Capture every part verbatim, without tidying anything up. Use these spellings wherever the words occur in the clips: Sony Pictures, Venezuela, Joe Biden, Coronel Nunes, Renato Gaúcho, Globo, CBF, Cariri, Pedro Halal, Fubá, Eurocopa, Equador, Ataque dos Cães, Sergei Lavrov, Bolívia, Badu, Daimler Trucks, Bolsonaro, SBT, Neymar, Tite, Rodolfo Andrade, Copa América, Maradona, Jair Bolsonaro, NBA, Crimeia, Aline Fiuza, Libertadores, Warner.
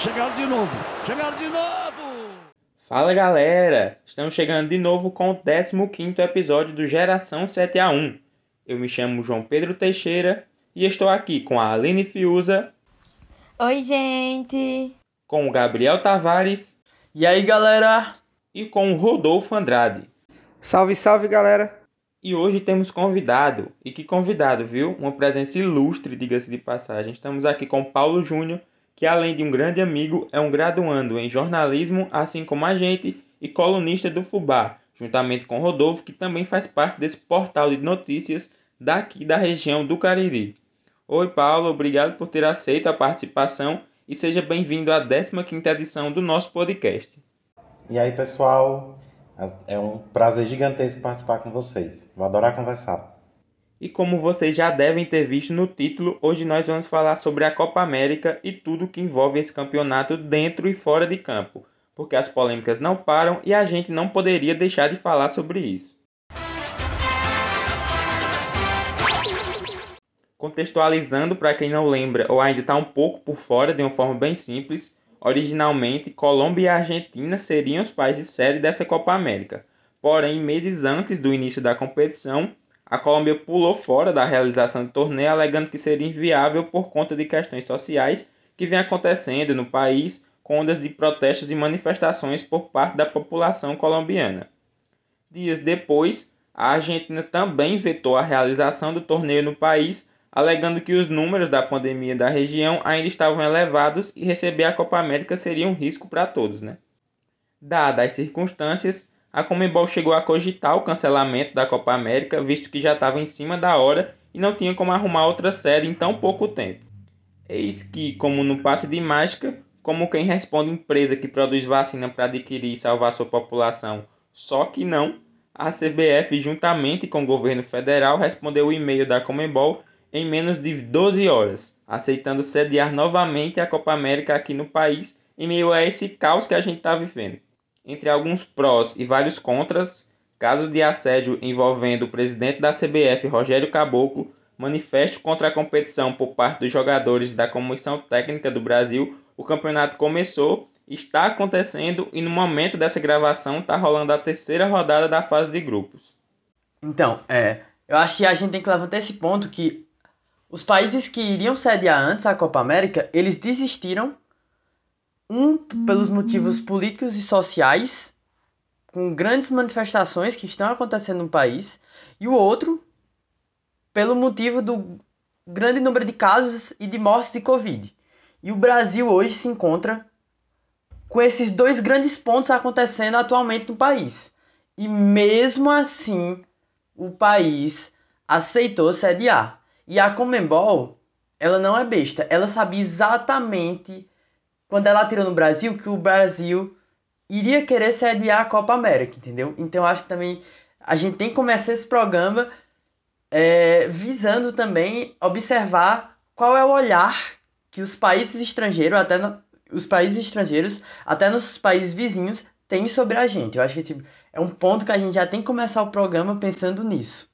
Chegaram de novo, chegaram de novo! Fala galera, estamos chegando de novo com o décimo quinto episódio do Geração sete a um. Eu me chamo João Pedro Teixeira e estou aqui com a Aline Fiuza. Oi gente! Com o Gabriel Tavares. E aí galera! E com o Rodolfo Andrade. Salve, salve galera! E hoje temos convidado, e que convidado, viu? Uma presença ilustre, diga-se de passagem. Estamos aqui com Paulo Júnior, que além de um grande amigo, é um graduando em jornalismo, assim como a gente, e colunista do Fubá, juntamente com Rodolfo, que também faz parte desse portal de notícias daqui da região do Cariri. Oi Paulo, obrigado por ter aceito a participação e seja bem-vindo à décima quinta edição do nosso podcast. E aí pessoal... É um prazer gigantesco participar com vocês. Vou adorar conversar. E como vocês já devem ter visto no título, hoje nós vamos falar sobre a Copa América e tudo que envolve esse campeonato dentro e fora de campo, porque as polêmicas não param e a gente não poderia deixar de falar sobre isso. Contextualizando para quem não lembra ou ainda está um pouco por fora, de uma forma bem simples, originalmente, Colômbia e Argentina seriam os países sede dessa Copa América. Porém, meses antes do início da competição, a Colômbia pulou fora da realização do torneio, alegando que seria inviável por conta de questões sociais que vêm acontecendo no país, com ondas de protestos e manifestações por parte da população colombiana. Dias depois, a Argentina também vetou a realização do torneio no país, alegando que os números da pandemia da região ainda estavam elevados e receber a Copa América seria um risco para todos, né? Dadas as circunstâncias, a CONMEBOL chegou a cogitar o cancelamento da Copa América, visto que já estava em cima da hora e não tinha como arrumar outra sede em tão pouco tempo. Eis que, como no passe de mágica, como quem responde empresa que produz vacina para adquirir e salvar sua população, só que não, a C B F, juntamente com o governo federal, respondeu o e-mail da CONMEBOL em menos de doze horas, aceitando sediar novamente a Copa América aqui no país, em meio a esse caos que a gente está vivendo. Entre alguns prós e vários contras, casos de assédio envolvendo o presidente da C B F, Rogério Caboclo, manifesto contra a competição por parte dos jogadores da Comissão Técnica do Brasil, o campeonato começou, está acontecendo e no momento dessa gravação está rolando a terceira rodada da fase de grupos. Então, é, eu acho que a gente tem que levantar esse ponto que os países que iriam sediar antes a Copa América, eles desistiram, um pelos motivos políticos e sociais, com grandes manifestações que estão acontecendo no país, e o outro pelo motivo do grande número de casos e de mortes de Covid. E o Brasil hoje se encontra com esses dois grandes pontos acontecendo atualmente no país. E mesmo assim, o país aceitou sediar. E a CONMEBOL, ela não é besta. Ela sabia exatamente, quando ela atirou no Brasil, que o Brasil iria querer sediar a Copa América, entendeu? Então, acho que também a gente tem que começar esse programa é, visando também observar qual é o olhar que os países estrangeiros, até no, os países estrangeiros, até nos países vizinhos, têm sobre a gente. Eu acho que tipo, é um ponto que a gente já tem que começar o programa pensando nisso.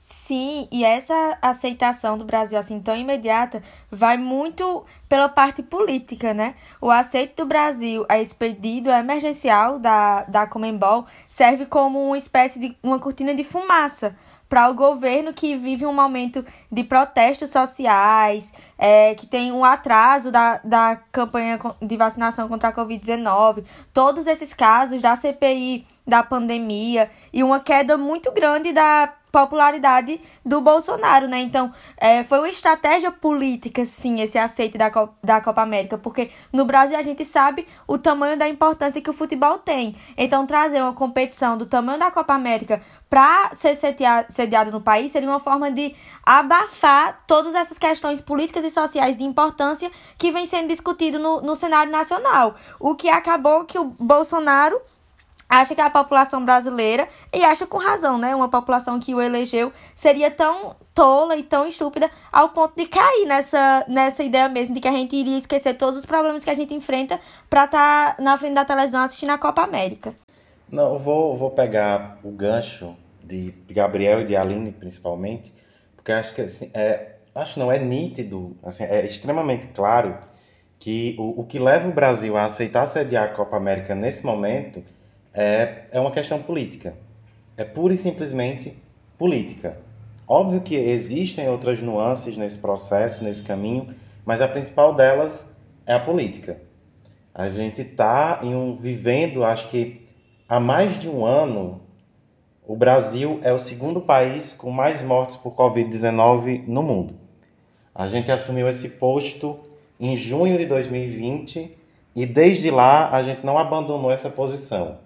Sim, e essa aceitação do Brasil assim tão imediata vai muito pela parte política, né? O aceito do Brasil a esse pedido emergencial da, da CONMEBOL serve como uma espécie de uma cortina de fumaça para o governo que vive um momento de protestos sociais, é, que tem um atraso da, da campanha de vacinação contra a covid dezenove, todos esses casos da C P I, da pandemia e uma queda muito grande da popularidade do Bolsonaro, né? Então, é, foi uma estratégia política, sim, esse aceite da, Co- da Copa América, porque no Brasil a gente sabe o tamanho da importância que o futebol tem. Então, trazer uma competição do tamanho da Copa América para ser sediado no país seria uma forma de abafar todas essas questões políticas e sociais de importância que vem sendo discutido no, no cenário nacional. O que acabou que o Bolsonaro acha que a população brasileira, e acha com razão, né? Uma população que o elegeu seria tão tola e tão estúpida ao ponto de cair nessa, nessa ideia mesmo de que a gente iria esquecer todos os problemas que a gente enfrenta para estar tá na frente da televisão assistindo a Copa América. Não, eu vou, vou pegar o gancho de Gabriel e de Aline, principalmente, porque acho que assim, é, acho não é nítido, assim, é extremamente claro que o, o que leva o Brasil a aceitar sediar a Copa América nesse momento é, é uma questão política. É pura e simplesmente política. Óbvio que existem outras nuances nesse processo, nesse caminho, mas a principal delas é a política. A gente está um, vivendo, acho que há mais de um ano, o Brasil é o segundo país com mais mortes por covid dezenove no mundo. A gente assumiu esse posto em junho de dois mil e vinte e desde lá a gente não abandonou essa posição.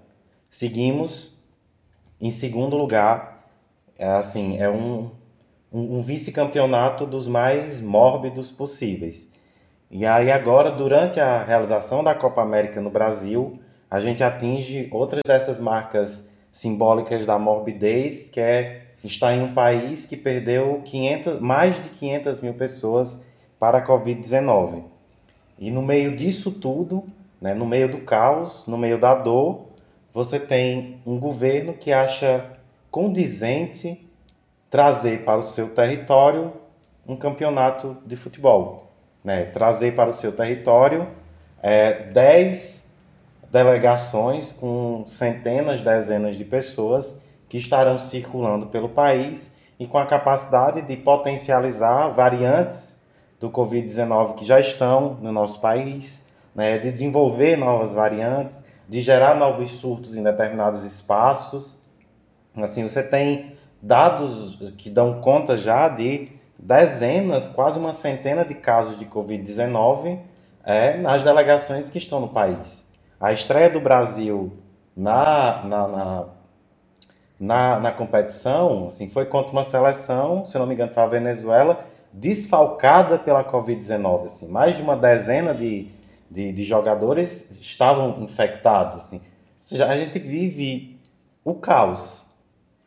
Seguimos em segundo lugar, é assim, é um, um, um vice-campeonato dos mais mórbidos possíveis. E aí agora, durante a realização da Copa América no Brasil, a gente atinge outras dessas marcas simbólicas da morbidez, que é estar em um país que perdeu quinhentas, mais de quinhentas mil pessoas para a covid dezenove. E no meio disso tudo, né, no meio do caos, no meio da dor, você tem um governo que acha condizente trazer para o seu território um campeonato de futebol, né, trazer para o seu território é, dez delegações com centenas, dezenas de pessoas que estarão circulando pelo país e com a capacidade de potencializar variantes do covid dezenove que já estão no nosso país, né, de desenvolver novas variantes, de gerar novos surtos em determinados espaços. Assim, você tem dados que dão conta já de dezenas, quase uma centena de casos de covid dezenove é, nas delegações que estão no país. A estreia do Brasil na, na, na, na, na competição assim, foi contra uma seleção, se não me engano foi a Venezuela, desfalcada pela covid dezenove. Assim, mais de uma dezena de, de, de jogadores estavam infectados. Assim. Ou seja, a gente vive o caos.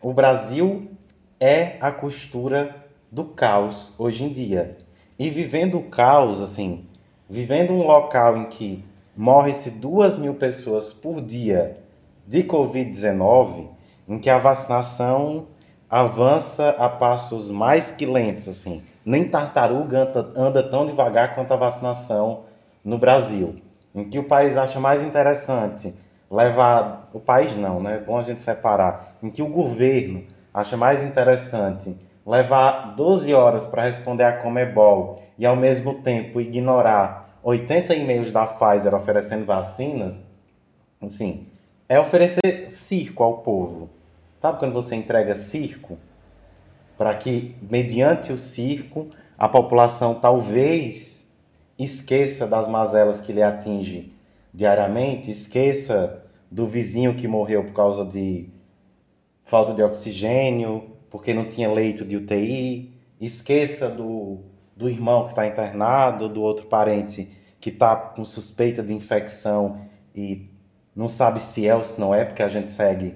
O Brasil é a costura do caos hoje em dia. E vivendo o caos, assim, vivendo um local em que morre-se duas mil pessoas por dia de covid dezenove, em que a vacinação avança a passos mais que lentos, assim. Nem tartaruga anda, anda tão devagar quanto a vacinação no Brasil. Em que o país acha mais interessante levar... O país não, né? É bom a gente separar. Em que o governo acha mais interessante levar doze horas para responder à CONMEBOL e, ao mesmo tempo, ignorar oitenta e-mails da Pfizer oferecendo vacinas, assim, é oferecer circo ao povo. Sabe quando você entrega circo? Para que, mediante o circo, a população talvez esqueça das mazelas que lhe atinge diariamente, esqueça do vizinho que morreu por causa de falta de oxigênio, porque não tinha leito de U T I, esqueça do... do irmão que está internado, do outro parente que está com suspeita de infecção e não sabe se é ou se não é, porque a gente segue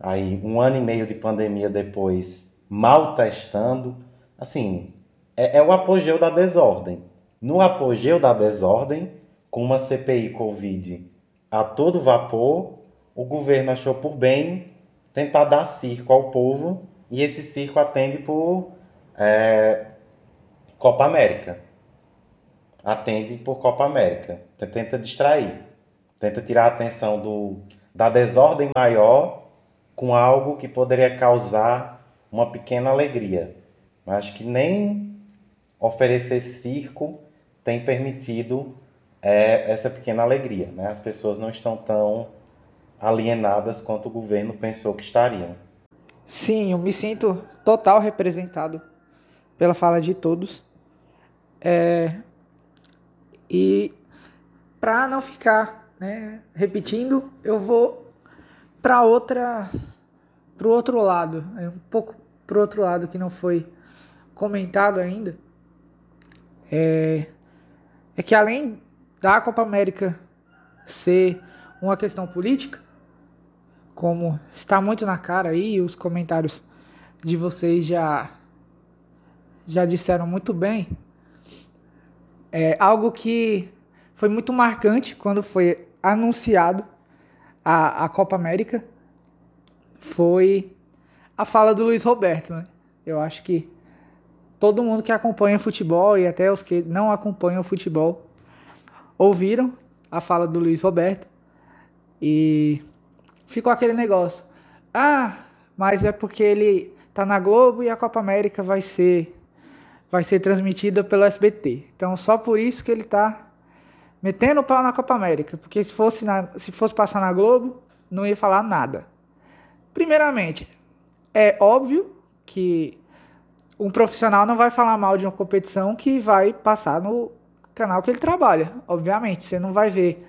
aí um ano e meio de pandemia depois mal testando. Assim, é, é o apogeu da desordem. No apogeu da desordem, com uma C P I Covid a todo vapor, o governo achou por bem tentar dar circo ao povo e esse circo atende por... É, Copa América, atende por Copa América, tenta distrair, tenta tirar a atenção do, da desordem maior com algo que poderia causar uma pequena alegria. Acho que nem oferecer circo tem permitido é, essa pequena alegria, né? As pessoas não estão tão alienadas quanto o governo pensou que estariam. Sim, eu me sinto total representado pela fala de todos. É, e para não ficar, né, repetindo, eu vou para outra, para o outro lado, um pouco para o outro lado que não foi comentado ainda, é, é que além da Copa América ser uma questão política, como está muito na cara aí, os comentários de vocês já, já disseram muito bem. É algo que foi muito marcante quando foi anunciado a, a Copa América foi a fala do Luiz Roberto, né? Eu acho que todo mundo que acompanha futebol e até os que não acompanham futebol ouviram a fala do Luiz Roberto e ficou aquele negócio. Ah, mas é porque ele tá na Globo e a Copa América vai ser, vai ser transmitida pelo S B T. Então só por isso que ele tá metendo o pau na Copa América, porque se fosse, na, se fosse passar na Globo, não ia falar nada. Primeiramente, é óbvio que um profissional não vai falar mal de uma competição que vai passar no canal que ele trabalha. Obviamente, você não vai ver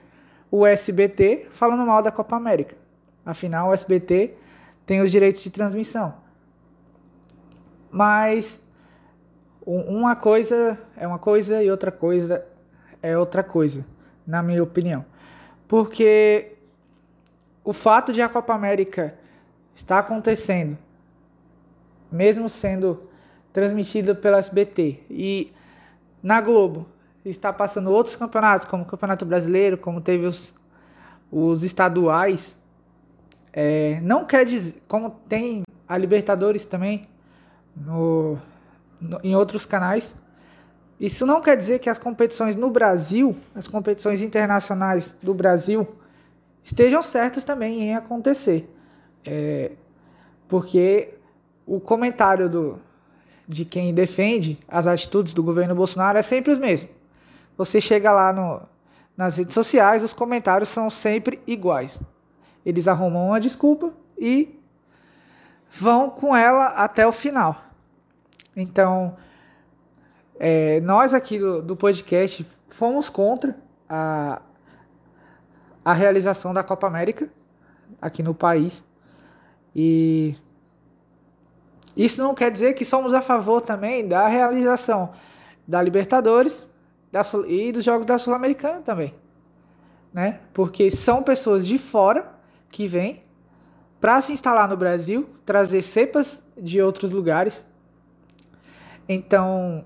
o S B T falando mal da Copa América. Afinal, o S B T tem os direitos de transmissão. Mas uma coisa é uma coisa e outra coisa é outra coisa, na minha opinião. Porque o fato de a Copa América estar acontecendo, mesmo sendo transmitida pela S B T, e na Globo está passando outros campeonatos, como o Campeonato Brasileiro, como teve os, os estaduais, é, não quer dizer, como tem a Libertadores também no, no, em outros canais, isso não quer dizer que as competições no Brasil, as competições internacionais do Brasil, estejam certas também em acontecer. É, porque o comentário do, de quem defende as atitudes do governo Bolsonaro é sempre o mesmo. Você chega lá no, nas redes sociais, os comentários são sempre iguais. Eles arrumam uma desculpa e vão com ela até o final. Então, é, nós aqui do, do podcast fomos contra a, a realização da Copa América aqui no país. E isso não quer dizer que somos a favor também da realização da Libertadores da Sul- e dos Jogos da Sul-Americana também, né? Porque são pessoas de fora que vêm para se instalar no Brasil, trazer cepas de outros lugares. Então,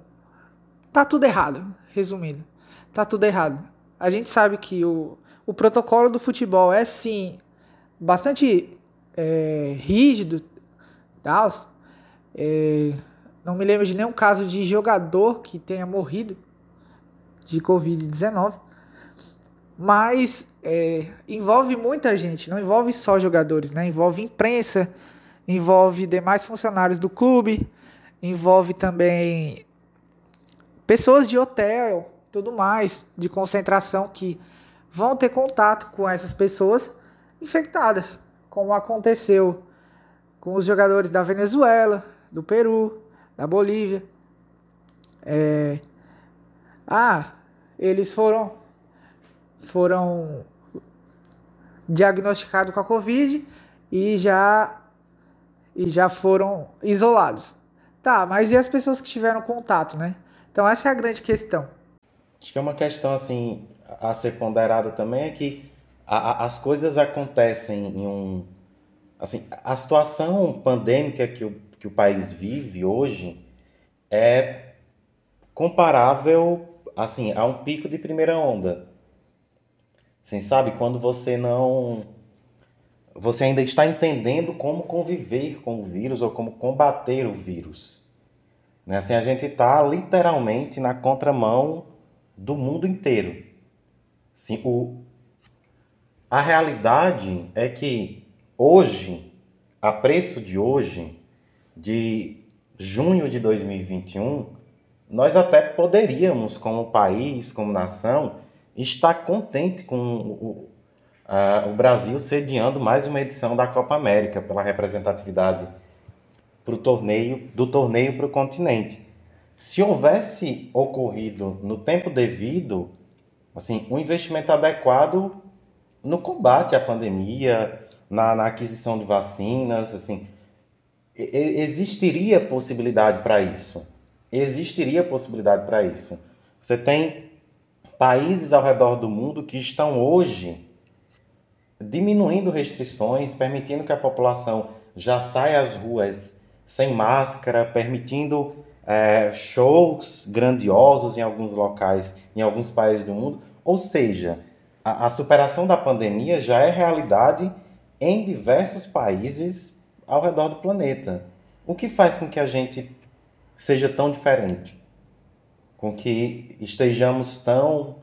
tá tudo errado, resumindo. Tá tudo errado. A gente sabe que o, o protocolo do futebol é, sim, bastante... É, rígido, tal. É, não me lembro de nenhum caso de jogador que tenha morrido de covid dezenove, mas é, envolve muita gente, não envolve só jogadores, né? Envolve imprensa, envolve demais funcionários do clube, envolve também pessoas de hotel, tudo mais, de concentração, que vão ter contato com essas pessoas infectadas, como aconteceu com os jogadores da Venezuela, do Peru, da Bolívia. É... Ah, eles foram, foram diagnosticados com a Covid e já, e já foram isolados. Tá, mas e as pessoas que tiveram contato, né? Então essa é a grande questão. Acho que é uma questão assim, a ser ponderada também é que as coisas acontecem em um... Assim, a situação pandêmica que o, que o país vive hoje é comparável assim, a um pico de primeira onda. Assim, sabe? Quando você não... Você ainda está entendendo como conviver com o vírus ou como combater o vírus. Né? Assim, a gente está literalmente na contramão do mundo inteiro. Assim, o... A realidade é que hoje, a preço de hoje, de junho de dois mil e vinte e um, nós até poderíamos, como país, como nação, estar contente com o, a, o Brasil sediando mais uma edição da Copa América pela representatividade pro torneio, do torneio para o continente. Se houvesse ocorrido no tempo devido, assim, um investimento adequado no combate à pandemia, na, na aquisição de vacinas, assim, existiria possibilidade para isso. Existiria possibilidade para isso. Você tem países ao redor do mundo que estão hoje diminuindo restrições, permitindo que a população já saia às ruas sem máscara, permitindo é, shows grandiosos em alguns locais, em alguns países do mundo. Ou seja, a superação da pandemia já é realidade em diversos países ao redor do planeta. O que faz com que a gente seja tão diferente? Com que estejamos tão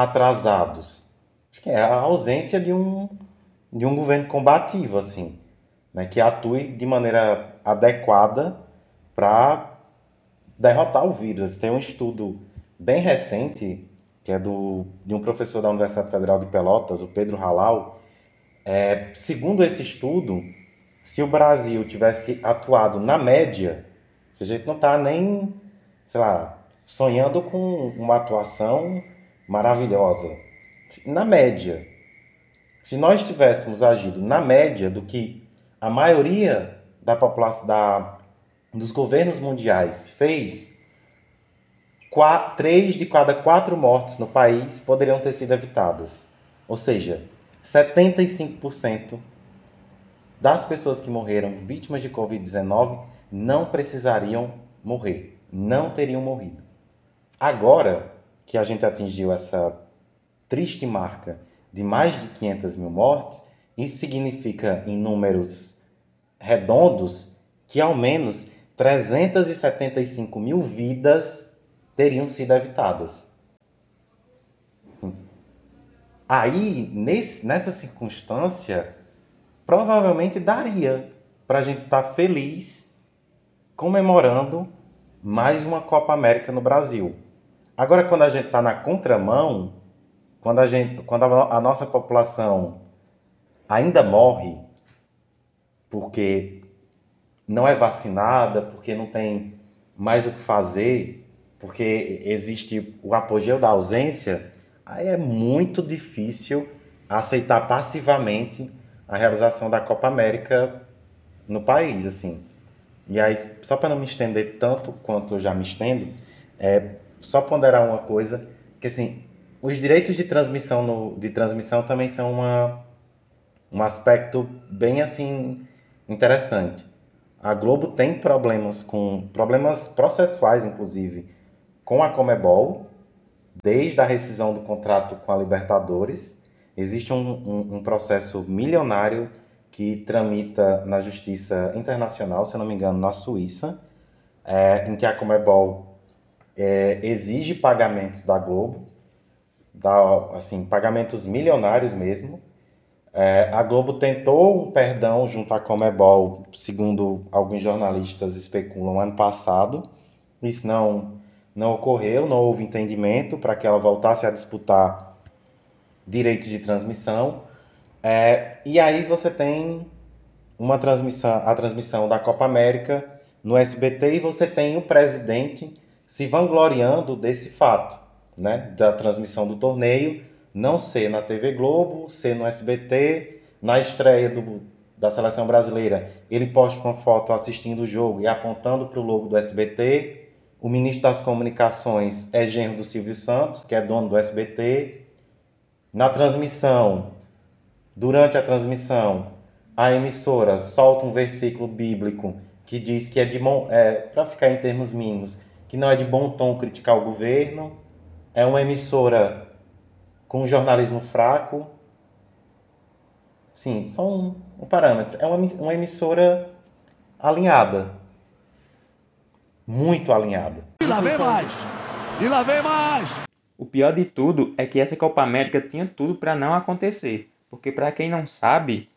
atrasados. Acho que é a ausência de um, de um governo combativo, assim, né, que atue de maneira adequada para derrotar o vírus. Tem um estudo bem recente, que é do, de um professor da Universidade Federal de Pelotas, o Pedro Halal. É, segundo esse estudo, se o Brasil tivesse atuado na média, se a gente não está nem, sei lá, sonhando com uma atuação maravilhosa. Na média, se nós tivéssemos agido na média do que a maioria da população, da, dos governos mundiais fez, quatro, três de cada quatro mortes no país poderiam ter sido evitadas. Ou seja, setenta e cinco por cento das pessoas que morreram vítimas de covid dezenove não precisariam morrer, não teriam morrido. Agora que a gente atingiu essa triste marca de mais de quinhentas mil mortes, isso significa, em números redondos, que ao menos trezentas e setenta e cinco mil vidas teriam sido evitadas. Aí, nesse, nessa circunstância, provavelmente daria para a gente estar tá feliz comemorando mais uma Copa América no Brasil. Agora, quando a gente está na contramão, quando a, gente, quando a, a nossa população ainda morre porque não é vacinada, porque não tem mais o que fazer, porque existe o apogeu da ausência, aí é muito difícil aceitar passivamente a realização da Copa América no país, assim. E aí, só para não me estender tanto quanto eu já me estendo, é só ponderar uma coisa, que assim, os direitos de transmissão, no, de transmissão também são uma, um aspecto bem assim interessante. A Globo tem problemas, com, problemas processuais, inclusive, com a CONMEBOL, desde a rescisão do contrato com a Libertadores. Existe um, um, um processo milionário que tramita na Justiça Internacional, se eu não me engano, na Suíça, é, em que a CONMEBOL é, exige pagamentos da Globo, da, assim, pagamentos milionários mesmo. É, a Globo tentou um perdão junto à CONMEBOL, segundo alguns jornalistas especulam, ano passado. Isso não, não ocorreu, não houve entendimento para que ela voltasse a disputar direitos de transmissão. É, e aí você tem uma transmissão, a transmissão da Copa América no S B T, e você tem o presidente se vangloriando desse fato, né, da transmissão do torneio não ser na T V Globo, ser no S B T. Na estreia do, da seleção brasileira, ele posta uma foto assistindo o jogo e apontando para o logo do S B T. O ministro das Comunicações é genro do Silvio Santos, que é dono do S B T. Na transmissão, durante a transmissão, a emissora solta um versículo bíblico que diz que é de bom, é, para ficar em termos mínimos, que não é de bom tom criticar o governo. É uma emissora com jornalismo fraco. Sim, só um, um parâmetro. É uma, uma emissora alinhada. Muito alinhada. E lá vem mais! E lá vem mais! O pior de tudo é que essa Copa América tinha tudo para não acontecer. Porque, para quem não sabe,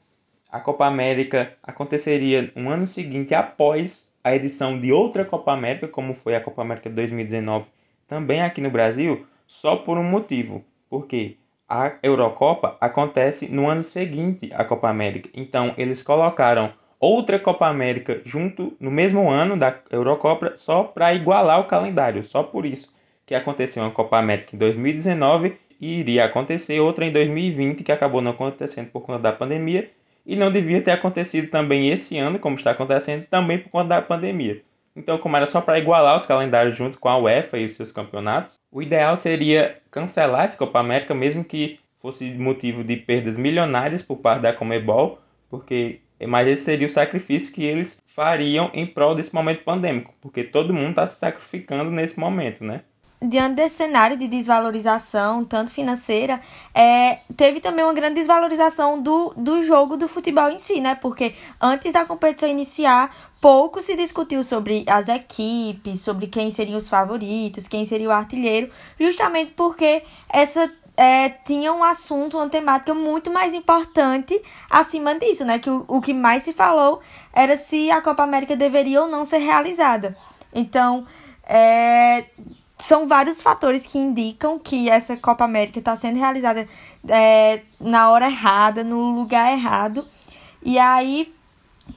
a Copa América aconteceria um ano seguinte após a edição de outra Copa América, como foi a Copa América de dois mil e dezenove, também aqui no Brasil, só por um motivo. Porque a Eurocopa acontece no ano seguinte à Copa América. Então, eles colocaram outra Copa América junto no mesmo ano da Eurocopa só para igualar o calendário. Só por isso que aconteceu uma Copa América em dois mil e dezenove e iria acontecer outra em dois mil e vinte, que acabou não acontecendo por conta da pandemia, e não devia ter acontecido também esse ano, como está acontecendo, também por conta da pandemia. Então, como era só para igualar os calendários junto com a UEFA e os seus campeonatos, o ideal seria cancelar essa Copa América, mesmo que fosse motivo de perdas milionárias por parte da CONMEBOL, porque, mas esse seria o sacrifício que eles fariam em prol desse momento pandêmico, porque todo mundo está se sacrificando nesse momento, né? Diante desse cenário de desvalorização, tanto financeira, é, teve também uma grande desvalorização do, do jogo do futebol em si, né? Porque antes da competição iniciar, pouco se discutiu sobre as equipes, sobre quem seriam os favoritos, quem seria o artilheiro, justamente porque essa, é, tinha um assunto, uma temática muito mais importante acima disso, né? Que o, o que mais se falou era se a Copa América deveria ou não ser realizada. Então, é, são vários fatores que indicam que essa Copa América está sendo realizada é, na hora errada, no lugar errado. E aí,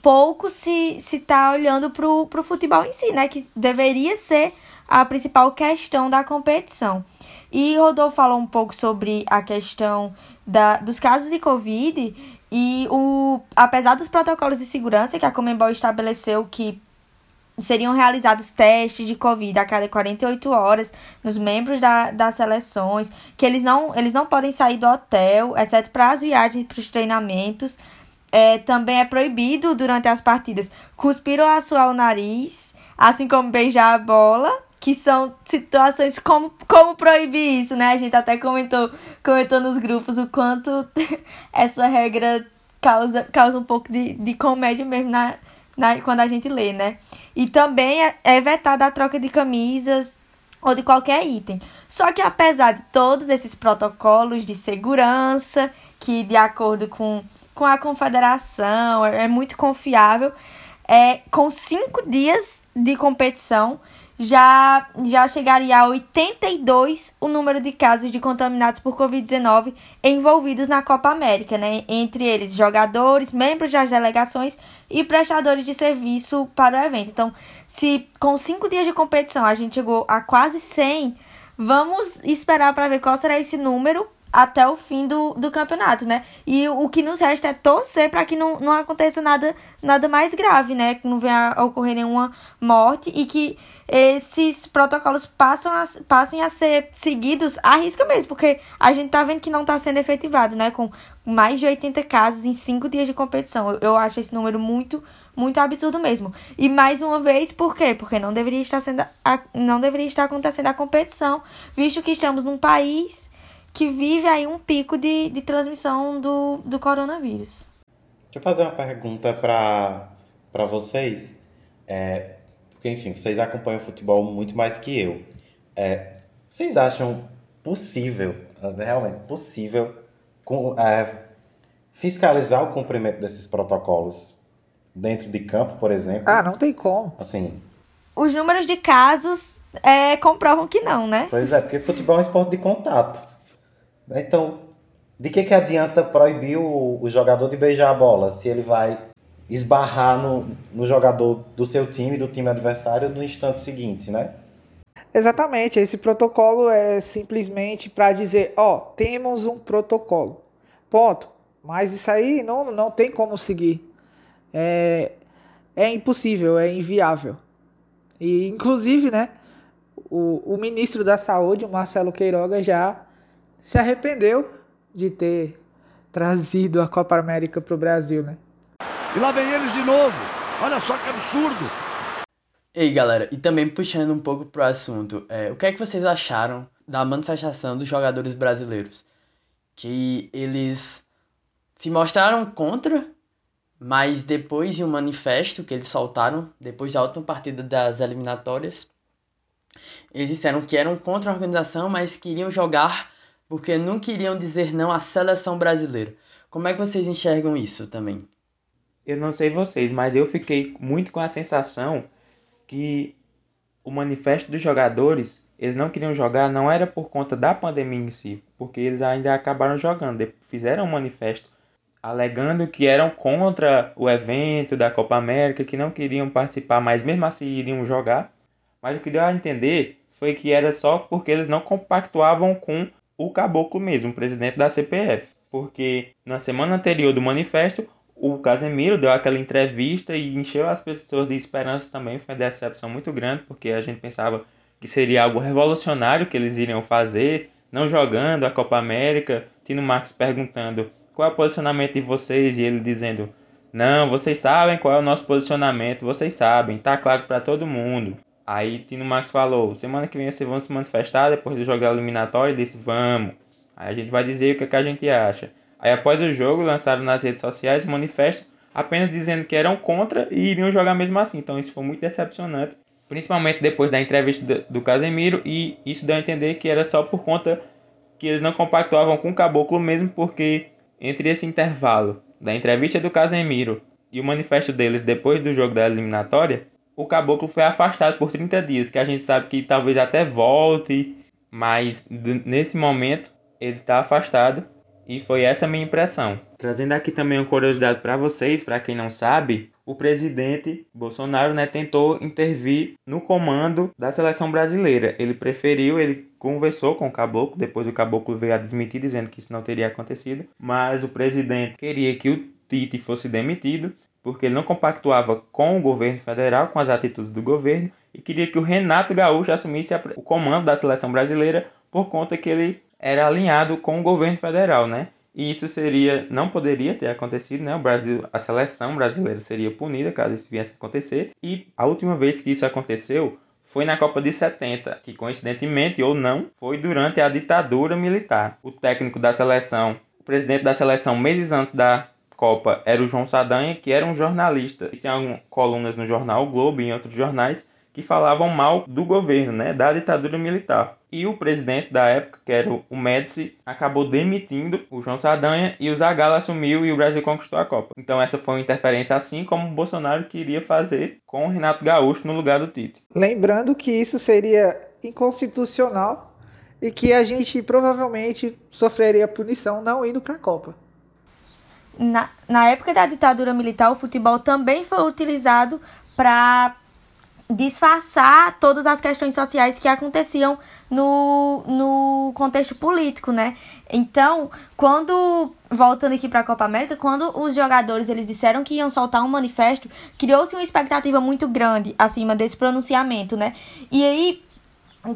pouco se está olhando para o futebol em si, né? Que deveria ser a principal questão da competição. E Rodolfo falou um pouco sobre a questão da, dos casos de Covid. E o, apesar dos protocolos de segurança que a CONMEBOL estabeleceu que seriam realizados testes de Covid a cada quarenta e oito horas nos membros da, das seleções, que eles não, eles não podem sair do hotel, exceto para as viagens e para os treinamentos. É, também é proibido durante as partidas cuspir ou assoar o nariz, assim como beijar a bola, que são situações como, como proibir isso, né? A gente até comentou, comentou nos grupos o quanto essa regra causa, causa um pouco de, de comédia mesmo na, na, quando a gente lê, né? E também é, é vetada a troca de camisas ou de qualquer item. Só que apesar de todos esses protocolos de segurança, que de acordo com... com a confederação, é muito confiável, é, com cinco dias de competição, já, já chegaria a oitenta e dois o número de casos de contaminados por covid dezenove envolvidos na Copa América, né? Entre eles jogadores, membros das delegações e prestadores de serviço para o evento. Então, se com cinco dias de competição a gente chegou a quase cem, vamos esperar para ver qual será esse número até o fim do, do campeonato, né? E o que nos resta é torcer para que não, não aconteça nada, nada mais grave, né? Que não venha a ocorrer nenhuma morte e que esses protocolos passam a, passem a ser seguidos à risca mesmo, porque a gente tá vendo que não tá sendo efetivado, né? Com mais de oitenta casos em cinco dias de competição. Eu, eu acho esse número muito, muito absurdo mesmo. E mais uma vez, por quê? Porque não deveria estar sendo a, não deveria estar acontecendo a competição, visto que estamos num país que vive aí um pico de, de transmissão do, do coronavírus. Deixa eu fazer uma pergunta para vocês. É, porque, enfim, vocês acompanham o futebol muito mais que eu. É, vocês acham possível, realmente possível, com, é, fiscalizar o cumprimento desses protocolos dentro de campo, por exemplo? Ah, não tem como. Assim... Os números de casos é, comprovam que não, né? Pois é, porque futebol é um esporte de contato. Então, de que, que adianta proibir o, o jogador de beijar a bola se ele vai esbarrar no, no jogador do seu time, do time adversário, no instante seguinte, né? Exatamente. Esse protocolo é simplesmente para dizer, ó, temos um protocolo. Ponto. Mas isso aí não, não tem como seguir. É, é impossível, é inviável. E, inclusive, né, o, o ministro da Saúde, o Marcelo Queiroga, já... se arrependeu de ter trazido a Copa América para o Brasil, né? E lá vem eles de novo. Olha só que absurdo. Ei, galera, e também puxando um pouco pro assunto, é, o que é que vocês acharam da manifestação dos jogadores brasileiros? Que eles se mostraram contra, mas depois de um manifesto que eles soltaram, depois da última partida das eliminatórias, eles disseram que eram contra a organização, mas queriam jogar porque não queriam dizer não à seleção brasileira. Como é que vocês enxergam isso também? Eu não sei vocês, mas eu fiquei muito com a sensação que o manifesto dos jogadores, eles não queriam jogar, não era por conta da pandemia em si, porque eles ainda acabaram jogando, fizeram um manifesto alegando que eram contra o evento da Copa América, que não queriam participar, mas mesmo assim iriam jogar. Mas o que deu a entender foi que era só porque eles não compactuavam com o Caboclo mesmo, o presidente da C P F, porque na semana anterior do manifesto, o Casemiro deu aquela entrevista e encheu as pessoas de esperança também. Foi uma decepção muito grande, porque a gente pensava que seria algo revolucionário que eles iriam fazer, não jogando a Copa América. Tino Max perguntando qual é o posicionamento de vocês e ele dizendo, não, vocês sabem qual é o nosso posicionamento, vocês sabem, tá claro para todo mundo. Aí Tino Max falou, semana que vem vocês vão se manifestar depois do jogo eliminatório, e disse, vamos. Aí a gente vai dizer o que, é que a gente acha. Aí após o jogo, lançaram nas redes sociais o manifesto, apenas dizendo que eram contra e iriam jogar mesmo assim. Então isso foi muito decepcionante, principalmente depois da entrevista do Casemiro, e isso deu a entender que era só por conta que eles não compactuavam com o Caboclo mesmo porque, entre esse intervalo da entrevista do Casemiro e o manifesto deles depois do jogo da eliminatória, o Caboclo foi afastado por trinta dias, que a gente sabe que talvez até volte, mas nesse momento ele está afastado e foi essa a minha impressão. Trazendo aqui também uma curiosidade para vocês, para quem não sabe, o presidente Bolsonaro, né, tentou intervir no comando da seleção brasileira. Ele preferiu, ele conversou com o Caboclo, depois o Caboclo veio a desmentir dizendo que isso não teria acontecido, mas o presidente queria que o Tite fosse demitido, porque ele não compactuava com o governo federal, com as atitudes do governo, e queria que o Renato Gaúcho assumisse o comando da seleção brasileira, por conta que ele era alinhado com o governo federal, né? E isso seria, não poderia ter acontecido, né? O Brasil, a seleção brasileira seria punida caso isso viesse a acontecer. E a última vez que isso aconteceu foi na Copa de setenta, que coincidentemente ou não, foi durante a ditadura militar. O técnico da seleção, o presidente da seleção meses antes da Copa era o João Saldanha, que era um jornalista e tinha colunas no jornal Globo e em outros jornais que falavam mal do governo, né, da ditadura militar. E o presidente da época, que era o Médici, acabou demitindo o João Saldanha e o Zagallo assumiu e o Brasil conquistou a Copa. Então essa foi uma interferência, assim como o Bolsonaro queria fazer com o Renato Gaúcho no lugar do Tite. Lembrando que isso seria inconstitucional e que a gente provavelmente sofreria punição não indo para a Copa. Na, na época da ditadura militar, o futebol também foi utilizado para disfarçar todas as questões sociais que aconteciam no, no contexto político, né? Então, quando, voltando aqui para a Copa América, quando os jogadores eles disseram que iam soltar um manifesto, criou-se uma expectativa muito grande acima desse pronunciamento, né? E aí,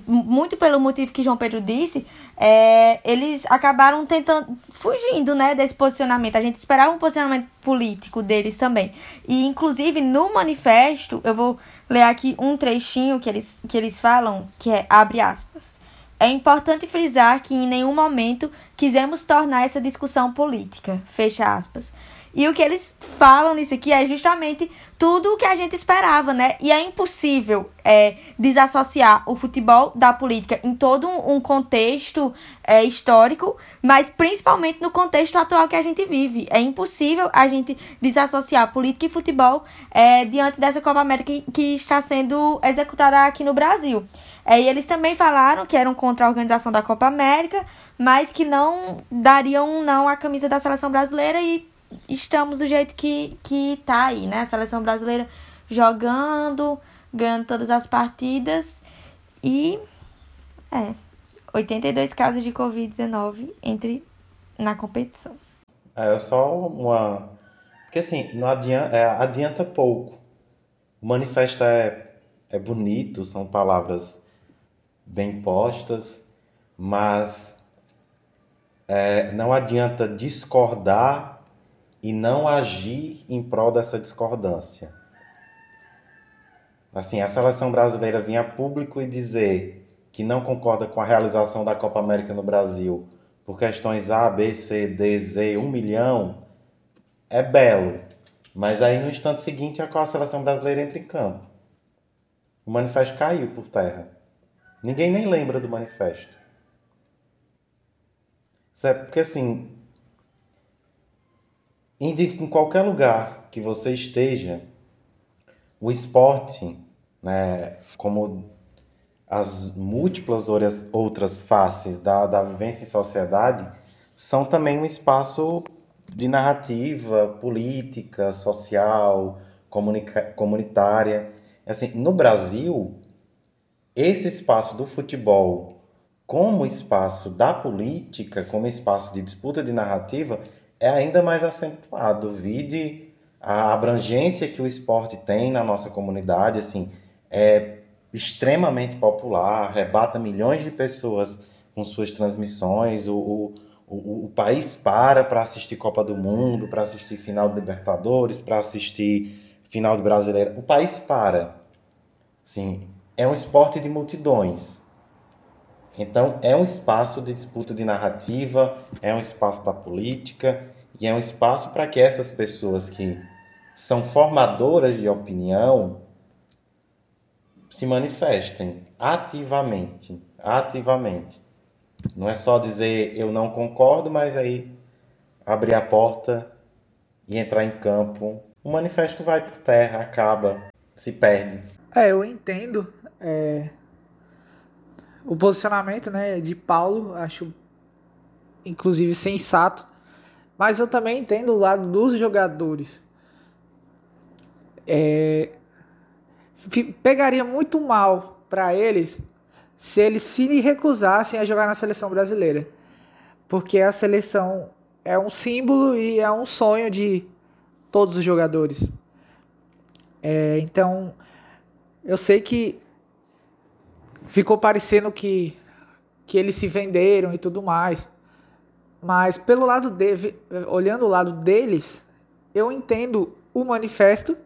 muito pelo motivo que João Pedro disse, é, eles acabaram tentando, fugindo, né, desse posicionamento. A gente esperava um posicionamento político deles também. E, inclusive, no manifesto, eu vou ler aqui um trechinho que eles, que eles falam, que é, abre aspas, é importante frisar que em nenhum momento quisemos tornar essa discussão política, fecha aspas. E o que eles falam nisso aqui é justamente tudo o que a gente esperava, né? E é impossível é, desassociar o futebol da política em todo um contexto é, histórico, mas principalmente no contexto atual que a gente vive. É impossível a gente desassociar política e futebol é, diante dessa Copa América que está sendo executada aqui no Brasil. É, e eles também falaram que eram contra a organização da Copa América, mas que não dariam um não à camisa da seleção brasileira e estamos do jeito que, que tá aí, né? A seleção brasileira jogando, ganhando todas as partidas e é, oitenta e dois casos de covid dezenove entre, na competição. É só uma... Porque assim, não adianta, é, adianta pouco. O manifesto é, é bonito, são palavras bem postas, mas é, não adianta discordar e não agir em prol dessa discordância. Assim, a seleção brasileira vinha a público e dizer que não concorda com a realização da Copa América no Brasil por questões A, B, C, D, Z, um milhão, é belo. Mas aí no instante seguinte é qual a seleção brasileira entra em campo. O manifesto caiu por terra. Ninguém nem lembra do manifesto. Isso é porque assim... Em qualquer lugar que você esteja, o esporte, né, como as múltiplas outras faces da, da vivência em sociedade, são também um espaço de narrativa política, social, comunica, comunitária. Assim, no Brasil, esse espaço do futebol como espaço da política, como espaço de disputa de narrativa, é ainda mais acentuado, vide a abrangência que o esporte tem na nossa comunidade, assim, é extremamente popular, arrebata milhões de pessoas com suas transmissões, o, o, o, o país para para assistir Copa do Mundo, para assistir final de Libertadores, para assistir final de Brasileiro, o país para. Assim, é um esporte de multidões. Então, é um espaço de disputa de narrativa, é um espaço da política e é um espaço para que essas pessoas que são formadoras de opinião se manifestem ativamente, ativamente. Não é só dizer eu não concordo, mas aí abrir a porta e entrar em campo. O manifesto vai por terra, acaba, se perde. É, eu entendo é... o posicionamento, né, de Paulo, acho inclusive sensato, mas eu também entendo o lado dos jogadores. É... Pegaria muito mal para eles se eles se recusassem a jogar na seleção brasileira, porque a seleção é um símbolo e é um sonho de todos os jogadores. É, então, eu sei que ficou parecendo que, que eles se venderam e tudo mais, mas pelo lado de, olhando o lado deles, eu entendo o manifesto,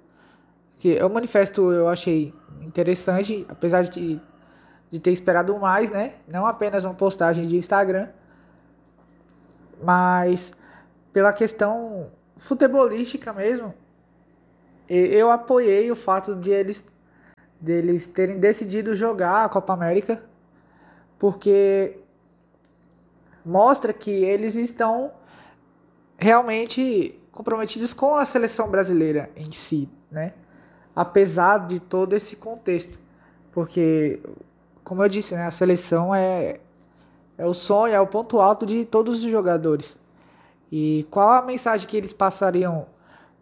que o manifesto eu achei interessante, apesar de, de ter esperado mais, né? Não apenas uma postagem de Instagram, mas pela questão futebolística mesmo, eu apoiei o fato de eles, de eles terem decidido jogar a Copa América, porque mostra que eles estão realmente comprometidos com a seleção brasileira em si, né? Apesar de todo esse contexto, porque, como eu disse, né, a seleção é... é o sonho, é o ponto alto de todos os jogadores. E qual a mensagem que eles passariam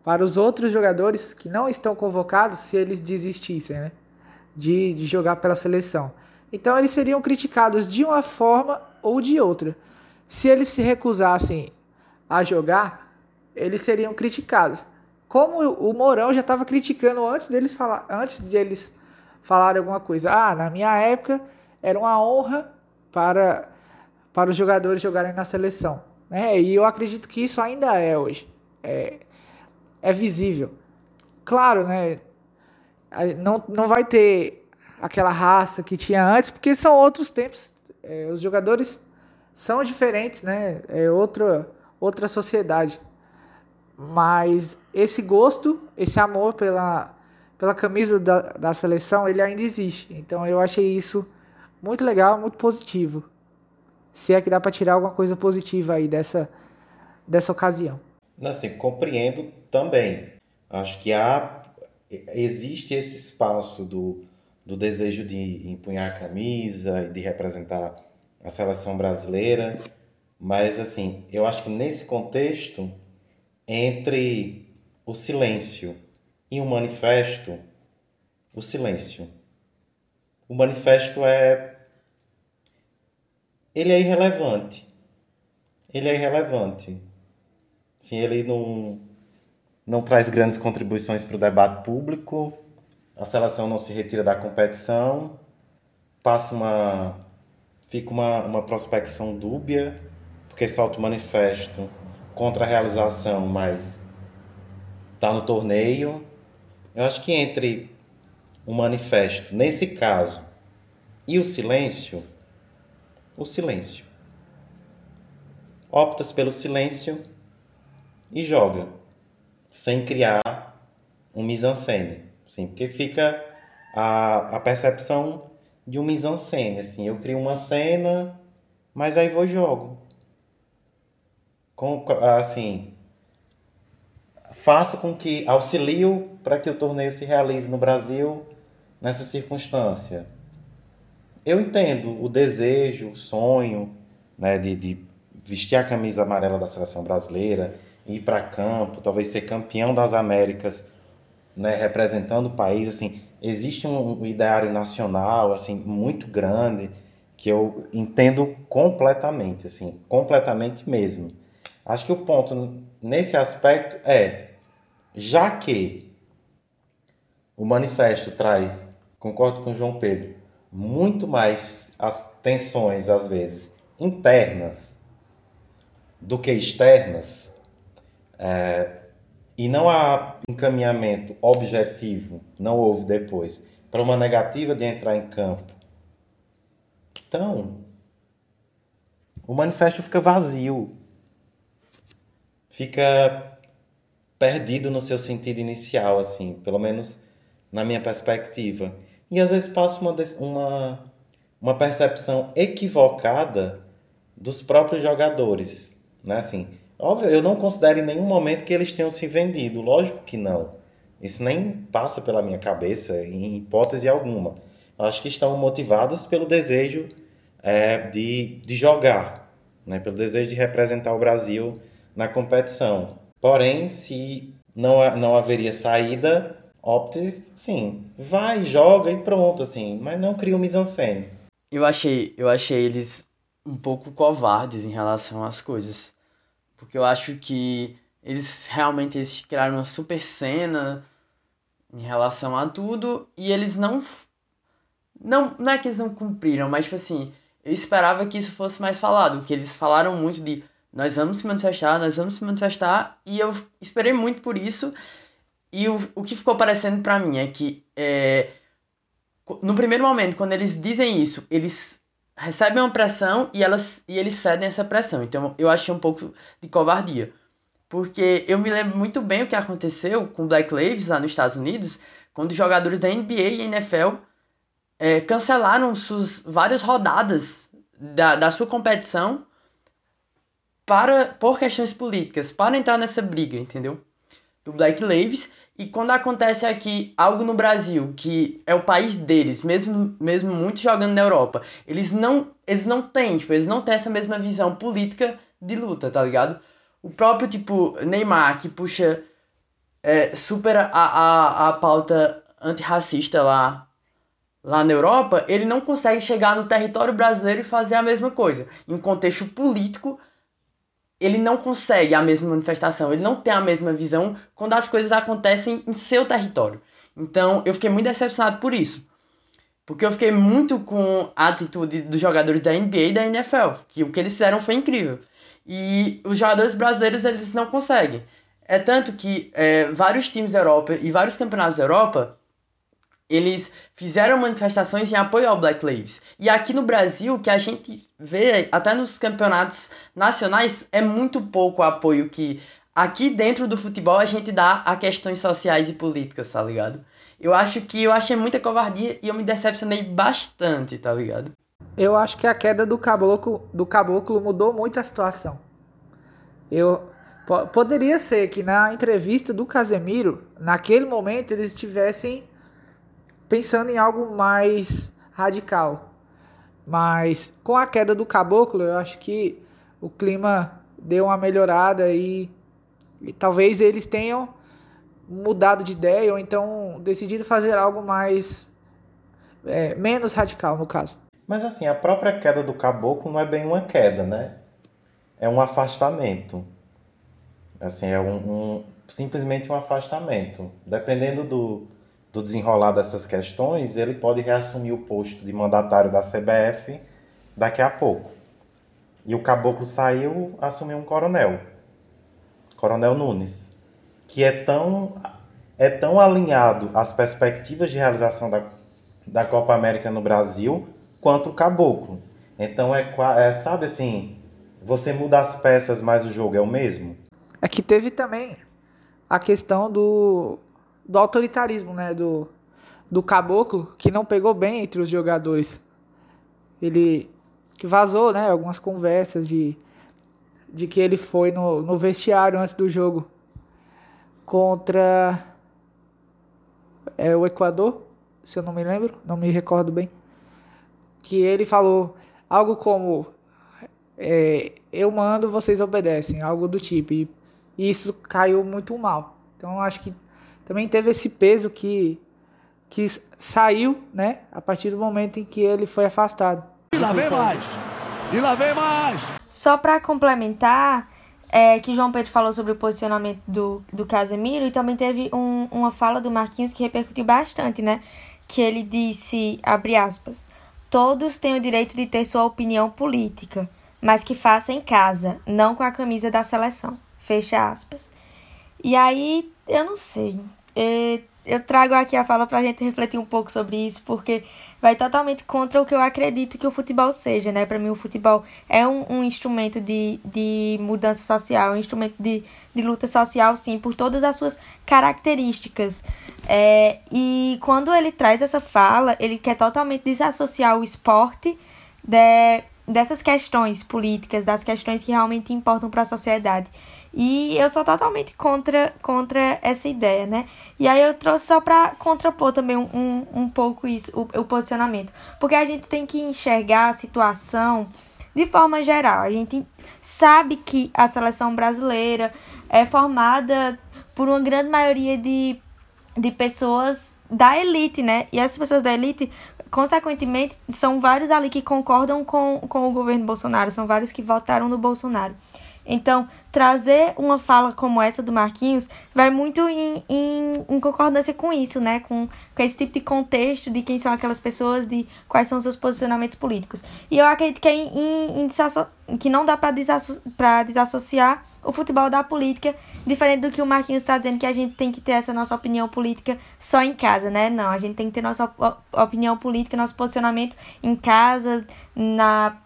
para os outros jogadores que não estão convocados se eles desistissem, né, de, de jogar pela seleção? Então eles seriam criticados de uma forma ou de outra. Se eles se recusassem a jogar, eles seriam criticados. Como o Mourão já estava criticando antes deles falar, antes de eles falarem alguma coisa. Ah, na minha época era uma honra para... para os jogadores jogarem na seleção, né? E eu acredito que isso ainda é hoje, é, é visível. Claro, né? Não, não vai ter aquela raça que tinha antes, porque são outros tempos, é, os jogadores são diferentes, né? É outra, outra sociedade. Mas esse gosto, esse amor pela, pela camisa da, da seleção, ele ainda existe. Então eu achei isso muito legal, muito positivo. Se é que dá para tirar alguma coisa positiva aí dessa, dessa ocasião. Assim, compreendo também. Acho que há, existe esse espaço do, do desejo de empunhar a camisa e de representar a seleção brasileira. Mas, assim, eu acho que nesse contexto, entre o silêncio e o manifesto, o silêncio. O manifesto é... Ele é irrelevante. Ele é irrelevante. Assim, ele não, não traz grandes contribuições para o debate público. A seleção não se retira da competição. Passa uma... Fica uma, uma prospecção dúbia, porque solta o manifesto contra a realização, mas está no torneio. Eu acho que entre o manifesto, nesse caso, e o silêncio... O silêncio. Opta-se pelo silêncio e joga, sem criar um mise-en-scène. Assim, porque fica a, a percepção de um mise-en-scène. Assim, eu crio uma cena, mas aí vou e jogo. Com, assim, faço com que auxilio para que o torneio se realize no Brasil nessa circunstância. Eu entendo o desejo, o sonho, né, de, de vestir a camisa amarela da seleção brasileira, ir para campo, talvez ser campeão das Américas, né, representando o país. Assim, existe um, um ideário nacional assim, muito grande que eu entendo completamente, assim, completamente mesmo. Acho que o ponto nesse aspecto é, já que o manifesto traz, concordo com o João Pedro, muito mais as tensões, às vezes, internas do que externas, é, e não há encaminhamento objetivo, não houve depois, para uma negativa de entrar em campo. Então, o manifesto fica vazio, fica perdido no seu sentido inicial, assim, pelo menos na minha perspectiva. E às vezes passa uma, uma, uma percepção equivocada dos próprios jogadores, né? Assim, óbvio, eu não considero em nenhum momento que eles tenham se vendido, lógico que não. Isso nem passa pela minha cabeça, em hipótese alguma. Eu acho que estão motivados pelo desejo é, de, de jogar, né? Pelo desejo de representar o Brasil na competição. Porém, se não, não haveria saída, opte, assim, vai, joga e pronto, assim, mas não cria um mise-en-scène. Eu achei, eu achei eles um pouco covardes em relação às coisas, porque eu acho que eles realmente eles criaram uma super cena em relação a tudo, e eles não, não... Não é que eles não cumpriram, mas, tipo assim, eu esperava que isso fosse mais falado, que eles falaram muito de nós vamos se manifestar, nós vamos se manifestar, e eu esperei muito por isso, e o, o que ficou parecendo pra mim é que, é, no primeiro momento, quando eles dizem isso, eles recebem uma pressão e, elas, e eles cedem essa pressão. Então, eu achei um pouco de covardia. Porque eu me lembro muito bem o que aconteceu com Black Lives lá nos Estados Unidos, quando os jogadores da N B A e N F L é, cancelaram suas várias rodadas da, da sua competição para, por questões políticas, para entrar nessa briga, entendeu? Do Black Lives. E quando acontece aqui algo no Brasil, que é o país deles, mesmo, mesmo muito jogando na Europa, eles não, eles não têm, tipo, eles não têm essa mesma visão política de luta, tá ligado? O próprio, tipo, Neymar, que puxa é, super a, a, a pauta antirracista lá, lá na Europa, ele não consegue chegar no território brasileiro e fazer a mesma coisa. Em um contexto político, ele não consegue a mesma manifestação, ele não tem a mesma visão quando as coisas acontecem em seu território. Então, eu fiquei muito decepcionado por isso. Porque eu fiquei muito com a atitude dos jogadores da N B A e da N F L, que o que eles fizeram foi incrível. E os jogadores brasileiros, eles não conseguem. É tanto que é, vários times da Europa e vários campeonatos da Europa, eles fizeram manifestações em apoio ao Black Lives. E aqui no Brasil, que a gente vê, até nos campeonatos nacionais, é muito pouco o apoio que aqui dentro do futebol a gente dá a questões sociais e políticas, tá ligado? Eu acho que eu achei muita covardia e eu me decepcionei bastante, tá ligado? Eu acho que a queda do caboclo, do caboclo mudou muito a situação. Eu, po, poderia ser que na entrevista do Casemiro, naquele momento, eles estivessem pensando em algo mais radical. Mas com a queda do caboclo, eu acho que o clima deu uma melhorada e, e talvez eles tenham mudado de ideia ou então decidido fazer algo mais é, menos radical, no caso. Mas assim, a própria queda do caboclo não é bem uma queda, né? É um afastamento. Assim, é um, um, simplesmente um afastamento. Dependendo do, do desenrolar dessas questões, ele pode reassumir o posto de mandatário da C B F daqui a pouco. E o caboclo saiu, assumiu um coronel. Coronel Nunes. Que é tão, é tão alinhado às perspectivas de realização da, da Copa América no Brasil quanto o caboclo. Então, é, é, sabe assim, você muda as peças, mas o jogo é o mesmo. É que teve também a questão do, do autoritarismo, né? Do, do caboclo, que não pegou bem entre os jogadores. Ele que vazou, né? Algumas conversas de, de que ele foi no, no vestiário antes do jogo contra é, o Equador, se eu não me lembro, não me recordo bem. Que ele falou algo como é, eu mando, vocês obedecem, algo do tipo, e, e isso caiu muito mal. Então acho que também teve esse peso que, que saiu, né, a partir do momento em que ele foi afastado. E lá vem mais, e lá vem mais. Só para complementar, é, que João Pedro falou sobre o posicionamento do, do Casemiro, e também teve um, uma fala do Marquinhos que repercutiu bastante, né, que ele disse, abre aspas, todos têm o direito de ter sua opinião política, mas que faça em casa, não com a camisa da seleção. Fecha aspas. E aí, eu não sei. Eu trago aqui a fala pra gente refletir um pouco sobre isso, porque vai totalmente contra o que eu acredito que o futebol seja, né? Pra mim, o futebol é um, um instrumento de, de mudança social, um instrumento de, de luta social, sim, por todas as suas características. É, e quando ele traz essa fala, ele quer totalmente desassociar o esporte de, dessas questões políticas, das questões que realmente importam para a sociedade. E eu sou totalmente contra, contra essa ideia, né? E aí eu trouxe só para contrapor também um, um, um pouco isso, o, o posicionamento. Porque a gente tem que enxergar a situação de forma geral. A gente sabe que a seleção brasileira é formada por uma grande maioria de, de pessoas da elite, né? E essas pessoas da elite, consequentemente, são vários ali que concordam com, com o governo Bolsonaro, são vários que votaram no Bolsonaro. Então, trazer uma fala como essa do Marquinhos vai muito em, em, em concordância com isso, né? Com, com esse tipo de contexto de quem são aquelas pessoas, de quais são seus posicionamentos políticos. E eu acredito que, é em, em, em desasso... que não dá para desasso... desassociar o futebol da política, diferente do que o Marquinhos está dizendo, que a gente tem que ter essa nossa opinião política só em casa, né? Não, a gente tem que ter nossa opinião política, nosso posicionamento em casa, na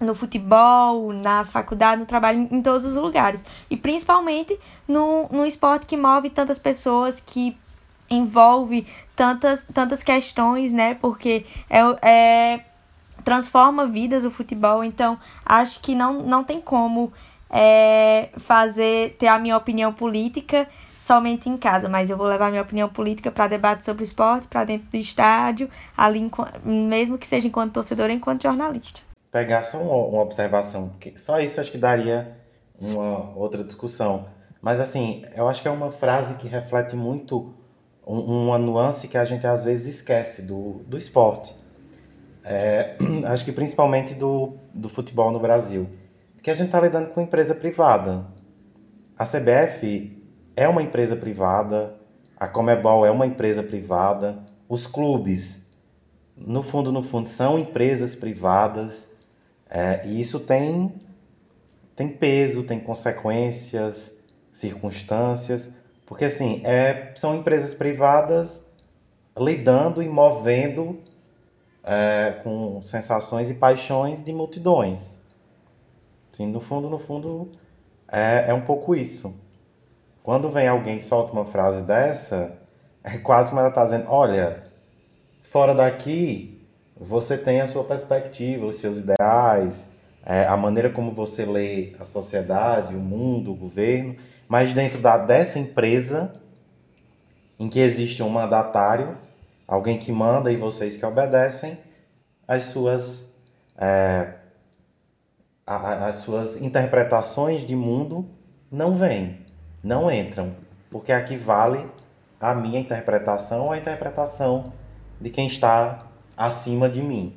no futebol, na faculdade, no trabalho, em todos os lugares. E principalmente no, no esporte que move tantas pessoas, que envolve tantas, tantas questões, né? Porque é, é, transforma vidas o futebol. Então, acho que não, não tem como é, fazer, ter a minha opinião política somente em casa, mas eu vou levar minha opinião política para debate sobre o esporte, para dentro do estádio, ali, mesmo que seja enquanto torcedor ou enquanto jornalista. Pegar só uma observação, porque só isso acho que daria uma outra discussão. Mas assim, eu acho que é uma frase que reflete muito uma nuance que a gente às vezes esquece do, do esporte. É, acho que principalmente do, do futebol no Brasil. Porque a gente está lidando com empresa privada. A C B F é uma empresa privada, a CONMEBOL é uma empresa privada, os clubes, no fundo, no fundo, são empresas privadas. É, e isso tem, tem peso, tem consequências, circunstâncias, porque assim, é, são empresas privadas lidando e movendo é, com sensações e paixões de multidões. Assim, no fundo, no fundo, é, é um pouco isso. Quando vem alguém e solta uma frase dessa, é quase como ela está dizendo, olha, fora daqui você tem a sua perspectiva, os seus ideais, é, a maneira como você lê a sociedade, o mundo, o governo, mas dentro da, dessa empresa, em que existe um mandatário, alguém que manda e vocês que obedecem, as suas, é, a, as suas interpretações de mundo não vêm, não entram, porque aqui vale a minha interpretação, a interpretação de quem está acima de mim.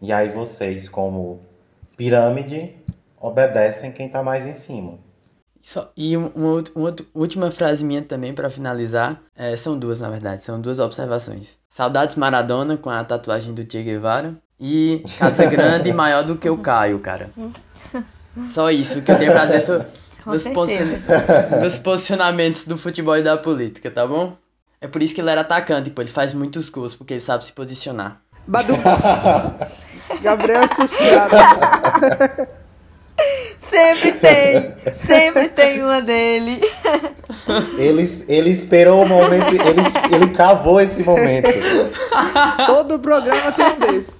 E aí vocês, como pirâmide, obedecem quem está mais em cima. Só, e uma, uma última frase minha também para finalizar. É, são duas, na verdade. São duas observações. Saudades Maradona com a tatuagem do Che Guevara. E casa grande maior do que o Caio, cara. Só isso que eu tenho para dizer sobre os posi- posicionamentos do futebol e da política, tá bom? É por isso que ele era atacante, pô. Ele faz muitos gols, porque ele sabe se posicionar. Badu. Gabriel é assustado. Sempre tem. Sempre tem uma dele. Ele, ele esperou o momento. Ele, ele cavou esse momento. Todo programa tem um desse.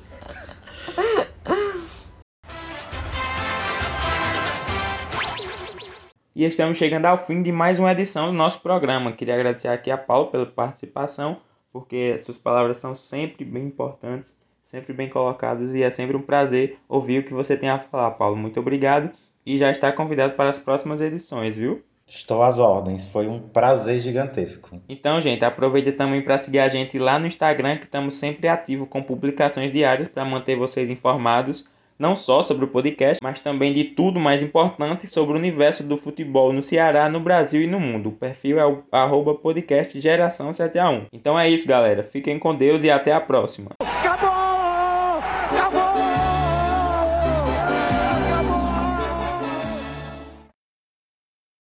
E estamos chegando ao fim de mais uma edição do nosso programa. Queria agradecer aqui a Paulo pela participação, porque suas palavras são sempre bem importantes, sempre bem colocadas, e é sempre um prazer ouvir o que você tem a falar, Paulo. Muito obrigado e já está convidado para as próximas edições, viu? Estou às ordens, foi um prazer gigantesco. Então, gente, aproveita também para seguir a gente lá no Instagram, que estamos sempre ativos com publicações diárias para manter vocês informados, não só sobre o podcast, mas também de tudo mais importante sobre o universo do futebol no Ceará, no Brasil e no mundo. O perfil é o arroba podcast Geração sete a um. Então é isso, galera. Fiquem com Deus e até a próxima. Acabou! Acabou!